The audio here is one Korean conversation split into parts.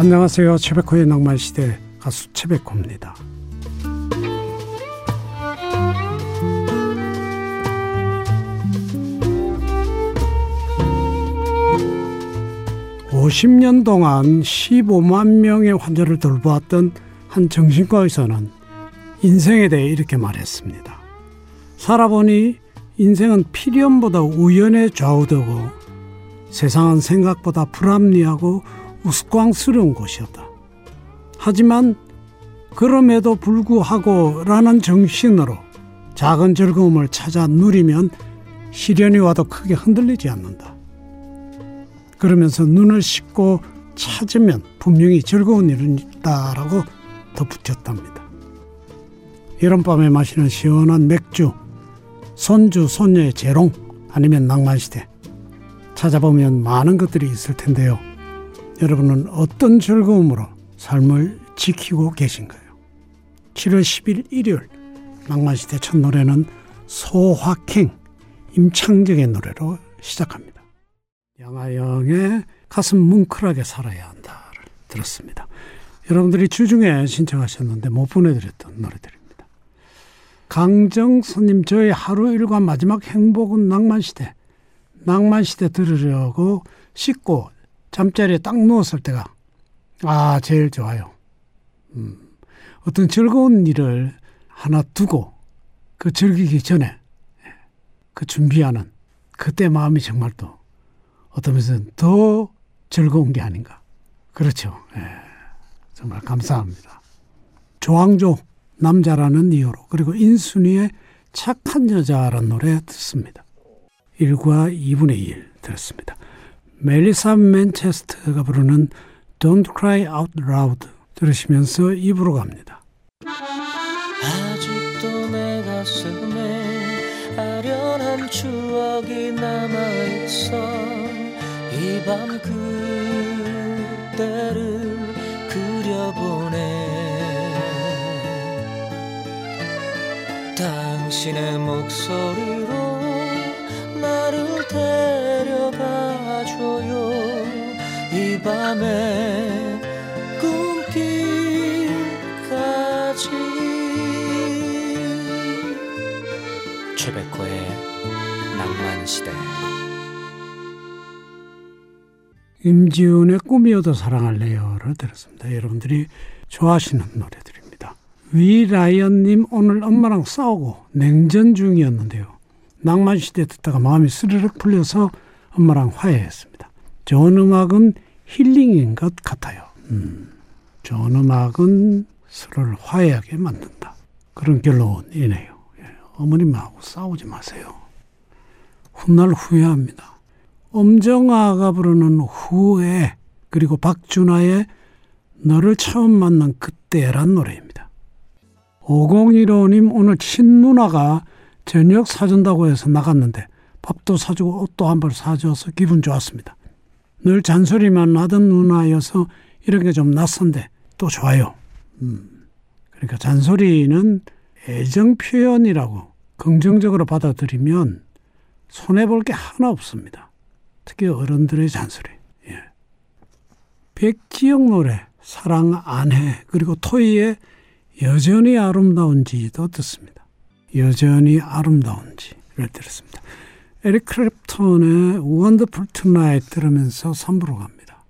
안녕하세요. 최백호의 낭만시대 가수 최백호입니다. 오십 년 동안 15만 명의 환자를 돌보았던 한 정신과 의사는 인생에 대해 이렇게 말했습니다. 살아보니 인생은 필연보다 우연에 좌우되고 세상은 생각보다 불합리하고 우스꽝스러운 곳이었다. 하지만 그럼에도 불구하고 라는 정신으로 작은 즐거움을 찾아 누리면 시련이 와도 크게 흔들리지 않는다. 그러면서 눈을 씻고 찾으면 분명히 즐거운 일은 있다라고 덧붙였답니다. 여름밤에 마시는 시원한 맥주, 손주, 손녀의 재롱 아니면 낭만시대 찾아보면 많은 것들이 있을 텐데요. 여러분은 어떤 즐거움으로 삶을 지키고 계신가요? 7월 10일 일요일 낭만시대 첫 노래는 소확행 임창정의 노래로 시작합니다. 영아영의 가슴 뭉클하게 살아야 한다를 들었습니다. 여러분들이 주중에 신청하셨는데 못 보내드렸던 노래들입니다. 강정선님, 저의 하루 일과 마지막 행복은 낭만시대. 낭만시대 들으려고 씻고 잠자리에 딱 누웠을 때가 제일 좋아요. 어떤 즐거운 일을 하나 두고 그 즐기기 전에 그 준비하는 그때 마음이 정말 또 어떤 면에서는 더 즐거운 게 아닌가. 그렇죠. 정말 감사합니다. 조항조 남자라는 이유로, 그리고 인순이의 착한 여자라는 노래 듣습니다. 1과 2분의 1 들었습니다. 멜리사 맨체스터가 부르는 Don't Cry Out Loud 들으시면서 2부로 갑니다. 아직도 내 가슴에 아련한 추억이 남아있어 이 밤 그때를 그려보네 당신의 목소리로 나를 데려가줘요 이 밤에 꿈길까지. 최백호의 낭만시대. 임지훈의 꿈이어도 사랑할래요를 들었습니다. 여러분들이 좋아하시는 노래들입니다. 위 라이언님, 오늘 엄마랑 싸우고 냉전 중이었는데요. 낭만시대 듣다가 마음이 스르륵 풀려서 엄마랑 화해했습니다. 좋은 음악은 힐링인 것 같아요. 좋은 음악은 서로를 화해하게 만든다. 그런 결론이네요. 어머님하고 싸우지 마세요. 훗날 후회합니다. 엄정아가 부르는 후회, 그리고 박준아의 너를 처음 만난 그때란 노래입니다. 5015님, 오늘 친누나가 저녁 사준다고 해서 나갔는데 밥도 사주고 옷도 한 벌 사줘서 기분 좋았습니다. 늘 잔소리만 하던 누나여서 이런 게 좀 낯선데 또 좋아요. 그러니까 잔소리는 애정 표현이라고 긍정적으로 받아들이면 손해볼 게 하나 없습니다. 특히 어른들의 잔소리. 예. 백지영 노래 사랑 안 해, 그리고 토이의 여전히 아름다운지도 듣습니다. 여전히 아름다운지를 들었습니다. 에릭 크랩톤의 Wonderful Tonight 들으면서 3부로 갑니다.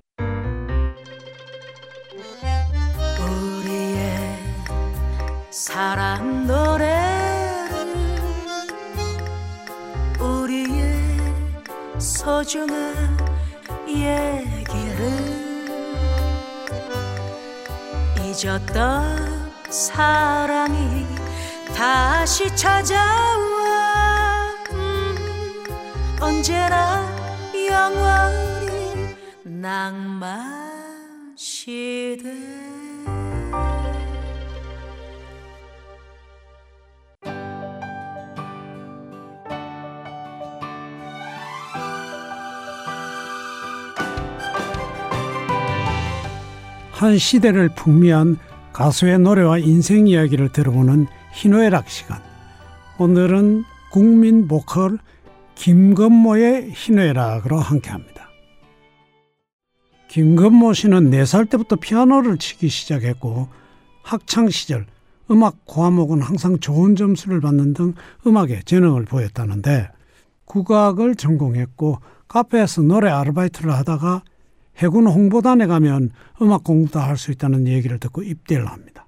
우리의 사랑 노래를 우리의 소중한 얘기를 잊었던 사랑이 다시 찾아와 언제나 영원히 낭만시대. 한 시대를 풍미한 가수의 노래와 인생 이야기를 들어보는 희노애락 시간. 오늘은 국민 보컬 김건모의 희노애락으로 함께합니다. 김건모 씨는 4살 때부터 피아노를 치기 시작했고 학창시절 음악 과목은 항상 좋은 점수를 받는 등 음악에 재능을 보였다는데 국악을 전공했고 카페에서 노래 아르바이트를 하다가 해군 홍보단에 가면 음악 공부도 할 수 있다는 얘기를 듣고 입대를 합니다.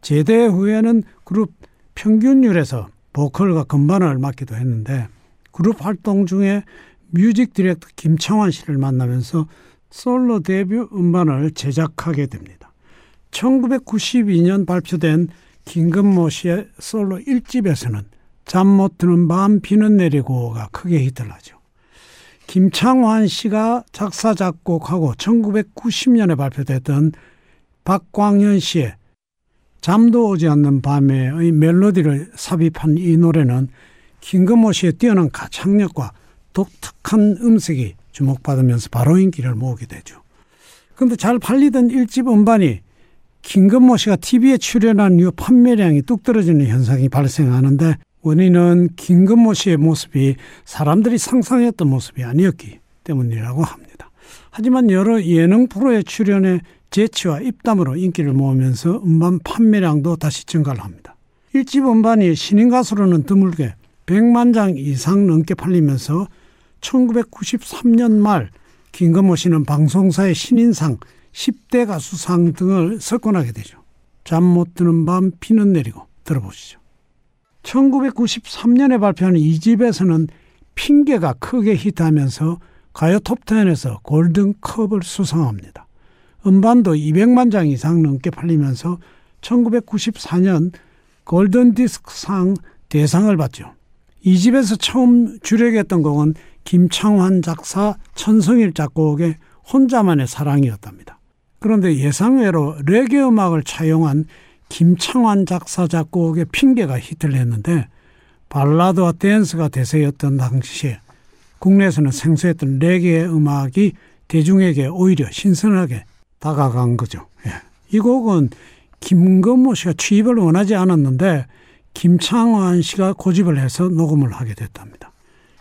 제대 후에는 그룹 평균율에서 보컬과 건반을 맡기도 했는데 그룹 활동 중에 뮤직 디렉터 김창환 씨를 만나면서 솔로 데뷔 음반을 제작하게 됩니다. 1992년 발표된 김건모 씨의 솔로 1집에서는 잠 못 드는 밤 비는 내리고가 크게 히트를 하죠. 김창환 씨가 작사 작곡하고 1990년에 발표됐던 박광현 씨의 잠도 오지 않는 밤에의 멜로디를 삽입한 이 노래는 김건모 씨의 뛰어난 가창력과 독특한 음색이 주목받으면서 바로 인기를 모으게 되죠. 그런데 잘 팔리던 1집 음반이 김건모 씨가 TV에 출연한 이후 판매량이 뚝 떨어지는 현상이 발생하는데 원인은 김건모 씨의 모습이 사람들이 상상했던 모습이 아니었기 때문이라고 합니다. 하지만 여러 예능 프로에 출연해 재치와 입담으로 인기를 모으면서 음반 판매량도 다시 증가를 합니다. 1집 음반이 신인 가수로는 드물게 100만 장 이상 넘게 팔리면서 1993년 말 김건모 씨는 방송사의 신인상, 10대 가수상 등을 석권하게 되죠. 잠 못 드는 밤 비는 내리고 들어보시죠. 1993년에 발표한 2집에서는 핑계가 크게 히트하면서 가요 톱10에서 골든컵을 수상합니다. 음반도 200만 장 이상 넘게 팔리면서 1994년 골든디스크상 대상을 받죠. 2집에서 처음 주력했던 곡은 김창환 작사, 천성일 작곡의 혼자만의 사랑이었답니다. 그런데 예상외로 레게 음악을 차용한 김창환 작사 작곡의 핑계가 히트를 했는데 발라드와 댄스가 대세였던 당시에 국내에서는 생소했던 레게의 음악이 대중에게 오히려 신선하게 다가간 거죠. 예. 이 곡은 김건모 씨가 취입을 원하지 않았는데 김창환 씨가 고집을 해서 녹음을 하게 됐답니다.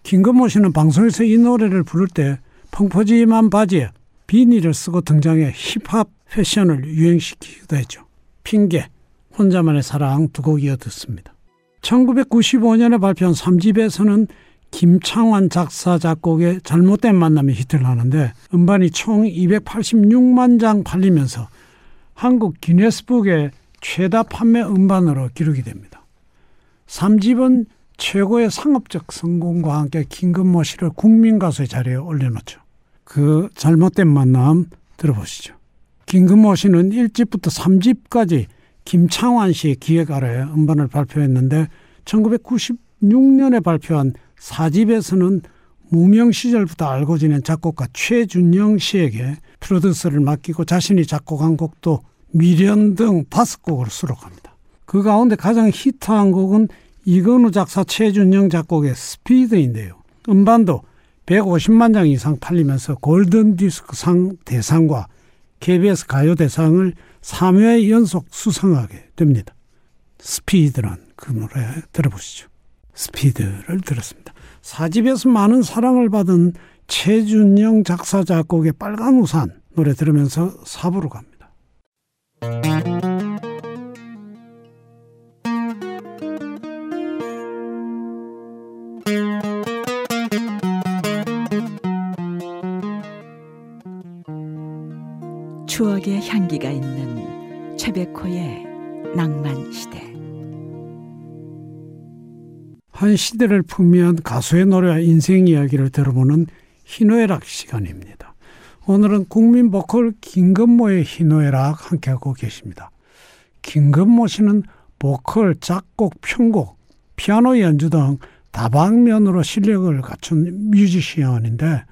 김건모 씨는 방송에서 이 노래를 부를 때 펑퍼짐한 바지에 비니를 쓰고 등장해 힙합 패션을 유행시키기도 했죠. 핑계, 혼자만의 사랑 두 곡 이어 듣습니다. 1995년에 발표한 3집에서는 김창환 작사 작곡의 잘못된 만남이 히트를 하는데 음반이 총 286만 장 팔리면서 한국 기네스북의 최다 판매 음반으로 기록이 됩니다. 3집은 최고의 상업적 성공과 함께 김건모 씨를 국민가수의 자리에 올려놓죠. 그 잘못된 만남 들어보시죠. 김건모 씨는 1집부터 3집까지 김창환 씨의 기획 아래 음반을 발표했는데 1996년에 발표한 4집에서는 무명 시절부터 알고 지낸 작곡가 최준영 씨에게 프로듀서를 맡기고 자신이 작곡한 곡도 미련 등 5곡으로 수록합니다. 그 가운데 가장 히트한 곡은 이건우 작사, 최준영 작곡의 스피드인데요. 음반도 150만 장 이상 팔리면서 골든디스크상 대상과 KBS 가요대상을 3회 연속 수상하게 됩니다. 스피드란 그 노래 들어보시죠. 스피드를 들었습니다. 4집에서 많은 사랑을 받은 최준영 작사 작곡의 빨간 우산 노래 들으면서 4부로 갑니다. 추억의 향기가 있는 최백호의 낭만시대. 한 시대를 풍미한 가수의 노래와 인생 이야기를 들어보는 희노애락 시간입니다. 오늘은 국민 보컬 김건모의 희노애락 함께하고 계십니다. 김건모 씨는 보컬, 작곡, 편곡, 피아노 연주 등 다방면으로 실력을 갖춘 뮤지션인데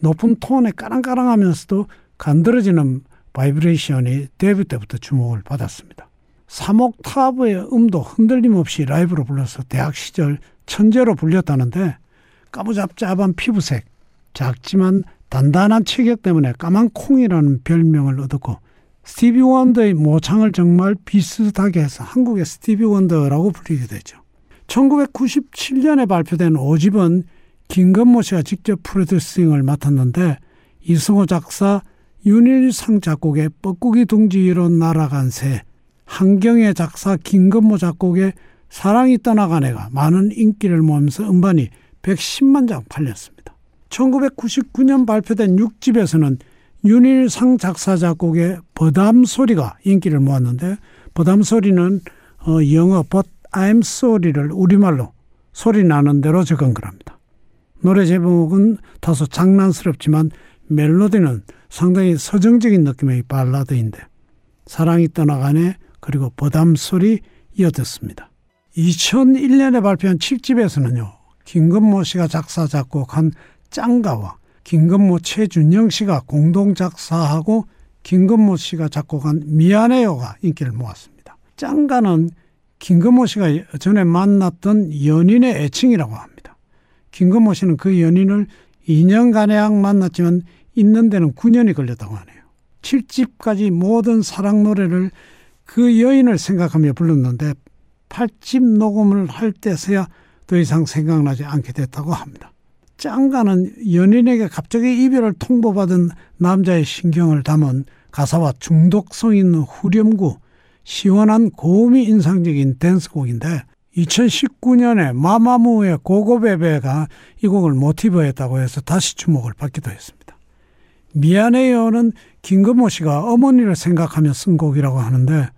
높은 톤에 까랑까랑하면서도 간드러지는 바이브레이션이 데뷔 때부터 주목을 받았습니다. 3옥타브의 음도 흔들림 없이 라이브로 불러서 대학 시절 천재로 불렸다는데 까무잡잡한 피부색, 작지만 단단한 체격 때문에 까만 콩이라는 별명을 얻었고 스티비 원더의 모창을 정말 비슷하게 해서 한국의 스티비 원더라고 불리게 되죠. 1997년에 발표된 5집은 김건모 씨가 직접 프로듀싱을 맡았는데 이승호 작사, 윤일상 작곡의 뻐꾸기 둥지로 날아간 새, 한경애 작사 김건모 작곡의 사랑이 떠나간 애가 많은 인기를 모으면서 음반이 110만 장 팔렸습니다. 1999년 발표된 6집에서는 윤일상 작사 작곡의 버담소리가 인기를 모았는데, 버담소리는 영어 But I'm Sorry를 우리말로 소리 나는 대로 적은 거랍니다. 노래 제목은 다소 장난스럽지만 멜로디는 상당히 서정적인 느낌의 발라드인데, 사랑이 떠나간 애 그리고 버담소리 이어졌습니다. 2001년에 발표한 7집에서는요, 김건모 씨가 작사 작곡한 짱가와 김건모 최준영 씨가 공동 작사하고 김건모 씨가 작곡한 미안해요가 인기를 모았습니다. 짱가는 김건모 씨가 전에 만났던 연인의 애칭이라고 합니다. 김건모 씨는 그 연인을 2년간에 만났지만 있는 데는 9년이 걸렸다고 하네요. 7집까지 모든 사랑 노래를 그 여인을 생각하며 불렀는데 8집 녹음을 할 때서야 더 이상 생각나지 않게 됐다고 합니다. 짱가는 연인에게 갑자기 이별을 통보받은 남자의 신경을 담은 가사와 중독성 있는 후렴구, 시원한 고음이 인상적인 댄스곡인데 2019년에 마마무의 고고베베가 이 곡을 모티브 했다고 해서 다시 주목을 받기도 했습니다. 미안해요는 김건모 씨가 어머니를 생각하며 쓴 곡이라고 하는데,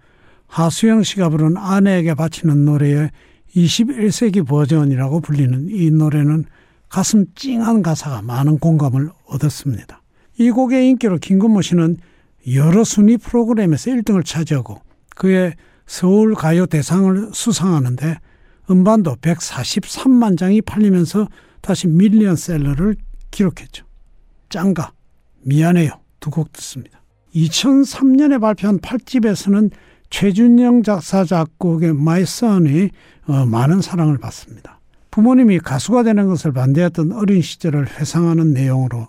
하수영 씨가 부른 아내에게 바치는 노래의 21세기 버전이라고 불리는 이 노래는 가슴 찡한 가사가 많은 공감을 얻었습니다. 이 곡의 인기로 김건모 씨는 여러 순위 프로그램에서 1등을 차지하고 그의 서울 가요 대상을 수상하는데, 음반도 143만 장이 팔리면서 다시 밀리언셀러를 기록했죠. 짱가, 미안해요 두 곡 듣습니다. 2003년에 발표한 8집에서는 최준영 작사 작곡의 My Son이 많은 사랑을 받습니다. 부모님이 가수가 되는 것을 반대했던 어린 시절을 회상하는 내용으로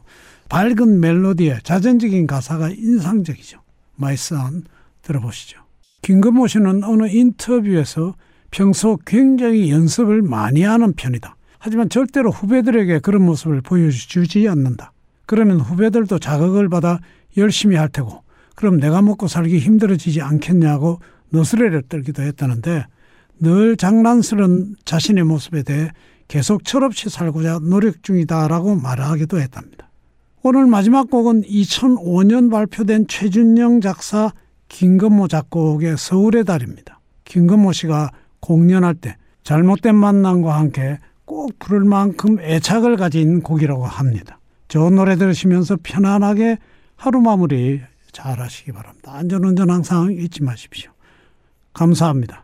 밝은 멜로디에 자전적인 가사가 인상적이죠. My Son 들어보시죠. 김건모 씨는 어느 인터뷰에서 평소 굉장히 연습을 많이 하는 편이다. 하지만 절대로 후배들에게 그런 모습을 보여주지 않는다. 그러면 후배들도 자극을 받아 열심히 할 테고, 그럼 내가 먹고 살기 힘들어지지 않겠냐고 너스레를 떨기도 했다는데, 늘 장난스러운 자신의 모습에 대해 계속 철없이 살고자 노력 중이다라고 말하기도 했답니다. 오늘 마지막 곡은 2005년 발표된 최준영 작사 김건모 작곡의 서울의 달입니다. 김건모 씨가 공연할 때 잘못된 만남과 함께 꼭 부를 만큼 애착을 가진 곡이라고 합니다. 좋은 노래 들으시면서 편안하게 하루 마무리 잘 하시기 바랍니다. 안전운전 항상 잊지 마십시오. 감사합니다.